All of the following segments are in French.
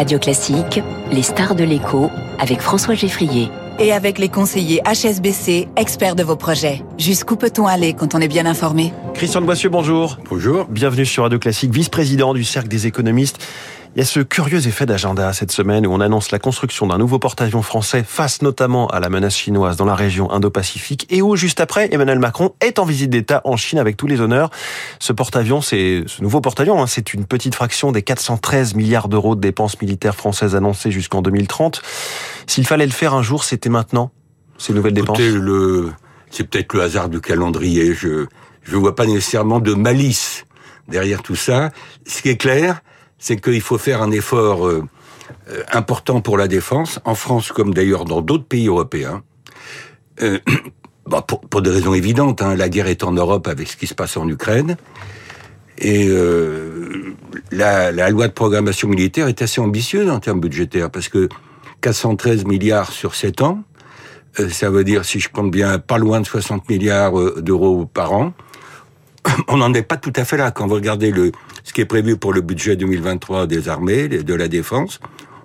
Radio Classique, les stars de l'écho, avec François Geffrier. Et avec les conseillers HSBC, experts de vos projets. Jusqu'où peut-on aller quand on est bien informé ? Christian de Boissieu, bonjour. Bonjour. Bienvenue sur Radio Classique, vice-président du Cercle des économistes. Il y a ce curieux effet d'agenda cette semaine où on annonce la construction d'un nouveau porte-avions français face notamment à la menace chinoise dans la région Indo-Pacifique et où, juste après, Emmanuel Macron est en visite d'État en Chine avec tous les honneurs. Ce nouveau porte-avions, c'est une petite fraction des 413 milliards d'euros de dépenses militaires françaises annoncées jusqu'en 2030. S'il fallait le faire un jour, c'était maintenant, ces nouvelles dépenses. C'est peut-être le hasard du calendrier. Je vois pas nécessairement de malice derrière tout ça. Ce qui est clair, c'est qu'il faut faire un effort important pour la défense, en France comme d'ailleurs dans d'autres pays européens, pour des raisons évidentes. La guerre est en Europe avec ce qui se passe en Ukraine, et la loi de programmation militaire est assez ambitieuse en termes budgétaires, parce que 413 milliards sur 7 ans, ça veut dire, si je compte bien, pas loin de 60 milliards d'euros par an. On n'en est pas tout à fait là. Quand vous regardez ce qui est prévu pour le budget 2023 des armées, de la défense,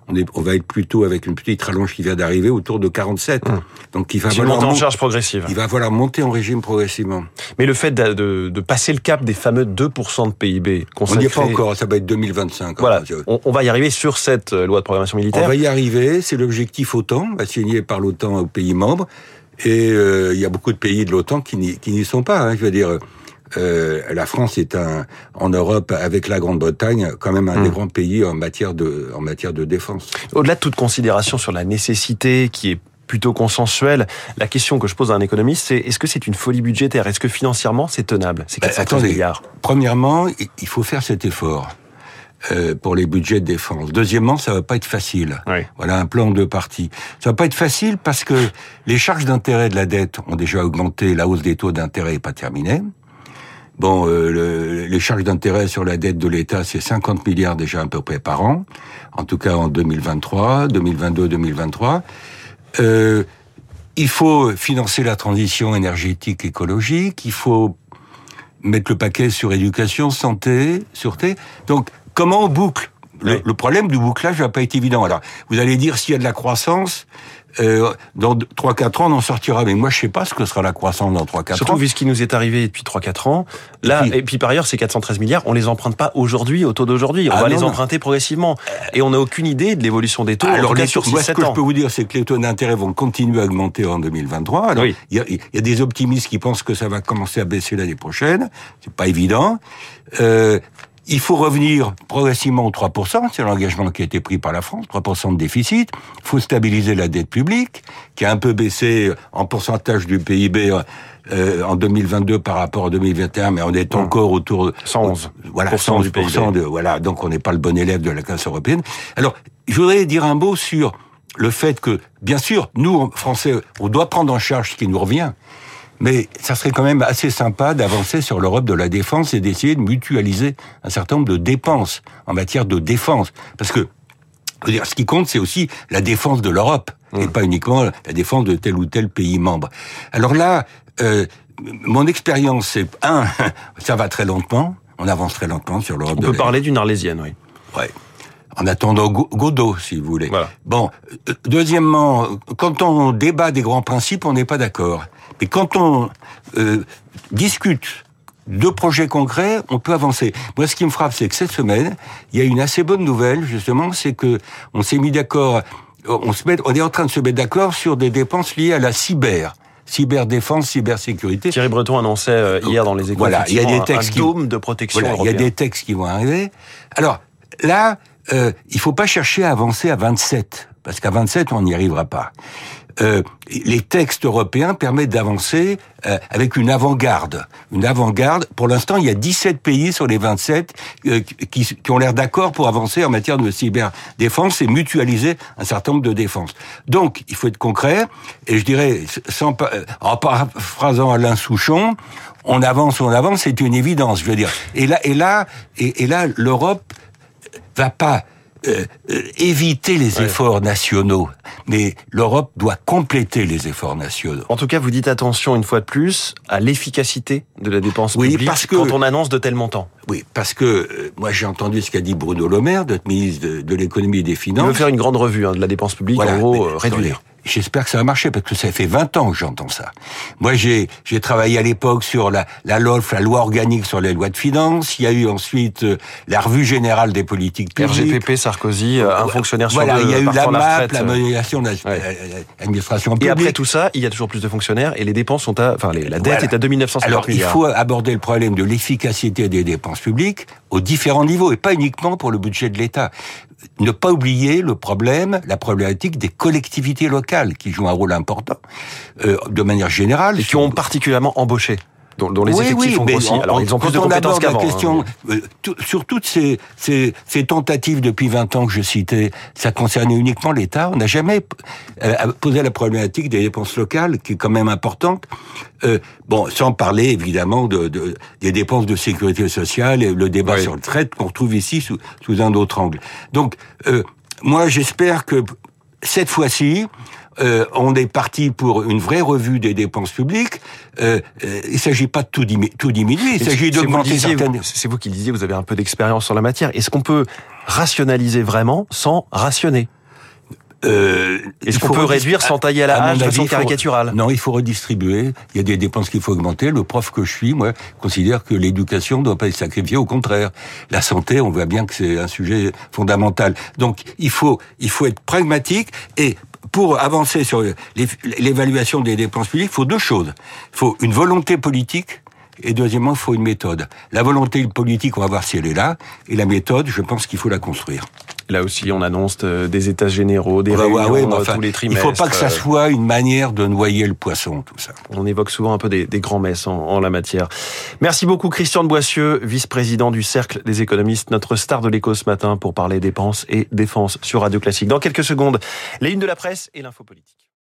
on va être plutôt avec une petite rallonge qui vient d'arriver autour de 47. Donc il va falloir monter en régime progressivement. Mais le fait de passer le cap des fameux 2% de PIB consacrés... On n'y est pas encore, ça va être 2025. Voilà, on va y arriver sur cette loi de programmation militaire. On va y arriver, c'est l'objectif OTAN, assigné par l'OTAN aux pays membres. Et il y a beaucoup de pays de l'OTAN qui n'y sont pas, je veux dire... la France est en Europe, avec la Grande-Bretagne, quand même un des grands pays en matière de défense. Au-delà de toute considération sur la nécessité qui est plutôt consensuelle, la question que je pose à un économiste, c'est est-ce que c'est une folie budgétaire ? Est-ce que financièrement c'est tenable, ces 400 milliards ? Premièrement, il faut faire cet effort pour les budgets de défense. Deuxièmement, ça va pas être facile. Oui. Voilà un plan en deux parties. Ça va pas être facile parce que les charges d'intérêt de la dette ont déjà augmenté, la hausse des taux d'intérêt n'est pas terminée. Bon, les charges d'intérêt sur la dette de l'État, c'est 50 milliards déjà à peu près par an, en tout cas en 2023, 2022, 2023. Il faut financer la transition énergétique, écologique, il faut mettre le paquet sur éducation, santé, sûreté. Donc, comment on boucle ? Le problème du bouclage n'a pas été évident. Alors, vous allez dire, s'il y a de la croissance... dans 3-4 ans, on en sortira. Mais moi, je sais pas ce que sera la croissance dans 3-4 ans. Surtout vu ce qui nous est arrivé depuis 3-4 ans. Là, et puis par ailleurs, ces 413 milliards, on les emprunte pas aujourd'hui, au taux d'aujourd'hui. On va les emprunter progressivement. Et on n'a aucune idée de l'évolution des taux. Alors, en tout cas, sur 6-7 ans. Ce que je peux vous dire, c'est que les taux d'intérêt vont continuer à augmenter en 2023. Alors, oui. Il y a des optimistes qui pensent que ça va commencer à baisser l'année prochaine. C'est pas évident. Il faut revenir progressivement aux 3%, c'est l'engagement qui a été pris par la France, 3% de déficit. Il faut stabiliser la dette publique, qui a un peu baissé en pourcentage du PIB en 2022 par rapport à 2021, mais on est encore autour de 111%, voilà, 111% du PIB. Donc on n'est pas le bon élève de la classe européenne. Alors, je voudrais dire un mot sur le fait que, bien sûr, nous, Français, on doit prendre en charge ce qui nous revient, mais ça serait quand même assez sympa d'avancer sur l'Europe de la défense et d'essayer de mutualiser un certain nombre de dépenses en matière de défense. Parce que, ce qui compte, c'est aussi la défense de l'Europe, et pas uniquement la défense de tel ou tel pays membre. Alors là, mon expérience, c'est, ça va très lentement, on avance très lentement sur l'Europe de la défense. On peut parler d'une Arlésienne, oui. Ouais. En attendant Godot, si vous voulez. Voilà. Bon, deuxièmement, quand on débat des grands principes, on n'est pas d'accord. Mais quand on discute de projets concrets, on peut avancer. Moi, ce qui me frappe, c'est que cette semaine, il y a une assez bonne nouvelle, justement, c'est que on s'est mis d'accord, on est en train de se mettre d'accord sur des dépenses liées à la cyberdéfense, cybersécurité. Thierry Breton annonçait hier dans les écoles. Voilà, il y a des textes un dôme de protection européen. Il y a des textes qui vont arriver. Alors, là, il faut pas chercher à avancer à 27, parce qu'à 27, on n'y arrivera pas. Les textes européens permettent d'avancer avec une avant-garde. Une avant-garde, pour l'instant, il y a 17 pays sur les 27 qui ont l'air d'accord pour avancer en matière de cyberdéfense et mutualiser un certain nombre de défenses. Donc, il faut être concret, et je dirais, en paraphrasant Alain Souchon, on avance, c'est une évidence, je veux dire. Et là, l'Europe va pas éviter les efforts nationaux, mais l'Europe doit compléter les efforts nationaux. En tout cas, vous dites attention une fois de plus à l'efficacité de la dépense publique parce que, quand on annonce de tels montants. Oui, parce que moi j'ai entendu ce qu'a dit Bruno Le Maire, notre ministre de l'économie et des finances. Il veut faire une grande revue de la dépense publique, en gros, réduire. J'espère que ça va marcher, parce que ça fait 20 ans que j'entends ça. Moi, j'ai travaillé à l'époque sur la LOLF, la loi organique sur les lois de finances. Il y a eu ensuite la revue générale des politiques publiques. RGPP, Sarkozy, un fonctionnaire sur deux. Voilà, il y a eu la MAP, la modélisation de l'administration publique. Et après tout ça, il y a toujours plus de fonctionnaires et les dépenses sont la dette est à 2 950 milliards. Alors, il faut aborder le problème de l'efficacité des dépenses publiques aux différents niveaux et pas uniquement pour le budget de l'État. Ne pas oublier la problématique des collectivités locales qui jouent un rôle important de manière générale. Et qui ont particulièrement embauché, dont les effectifs ont grossi. Alors ils ont plus de compétences qu'avant. La question, sur toutes ces tentatives depuis 20 ans que je citais, ça concernait uniquement l'État. On n'a jamais posé la problématique des dépenses locales, qui est quand même importante. Sans parler évidemment des dépenses de sécurité sociale et le débat sur le traite qu'on retrouve ici sous un autre angle. Donc, moi j'espère que cette fois-ci, on est parti pour une vraie revue des dépenses publiques. Il s'agit pas de tout diminuer, il s'agit d'augmenter certaines... C'est vous qui le disiez, vous avez un peu d'expérience sur la matière. Est-ce qu'on peut rationaliser vraiment sans rationner ? Est-ce qu'on peut réduire sans tailler à la hache de façon caricaturale ? Non, il faut redistribuer. Il y a des dépenses qu'il faut augmenter. Le prof que je suis, moi, considère que l'éducation ne doit pas être sacrifiée. Au contraire, la santé, on voit bien que c'est un sujet fondamental. Donc, il faut être pragmatique et pour avancer sur l'évaluation des dépenses publiques, il faut deux choses. Il faut une volonté politique et deuxièmement, il faut une méthode. La volonté politique, on va voir si elle est là. Et la méthode, je pense qu'il faut la construire. Là aussi, on annonce des états généraux, des réunions tous les trimestres. Il ne faut pas que ça soit une manière de noyer le poisson, tout ça. On évoque souvent un peu des grands messes en la matière. Merci beaucoup Christian de Boissieu, vice-président du Cercle des économistes, notre star de l'éco ce matin pour parler dépenses et défense sur Radio Classique. Dans quelques secondes, les unes de la presse et l'info politique.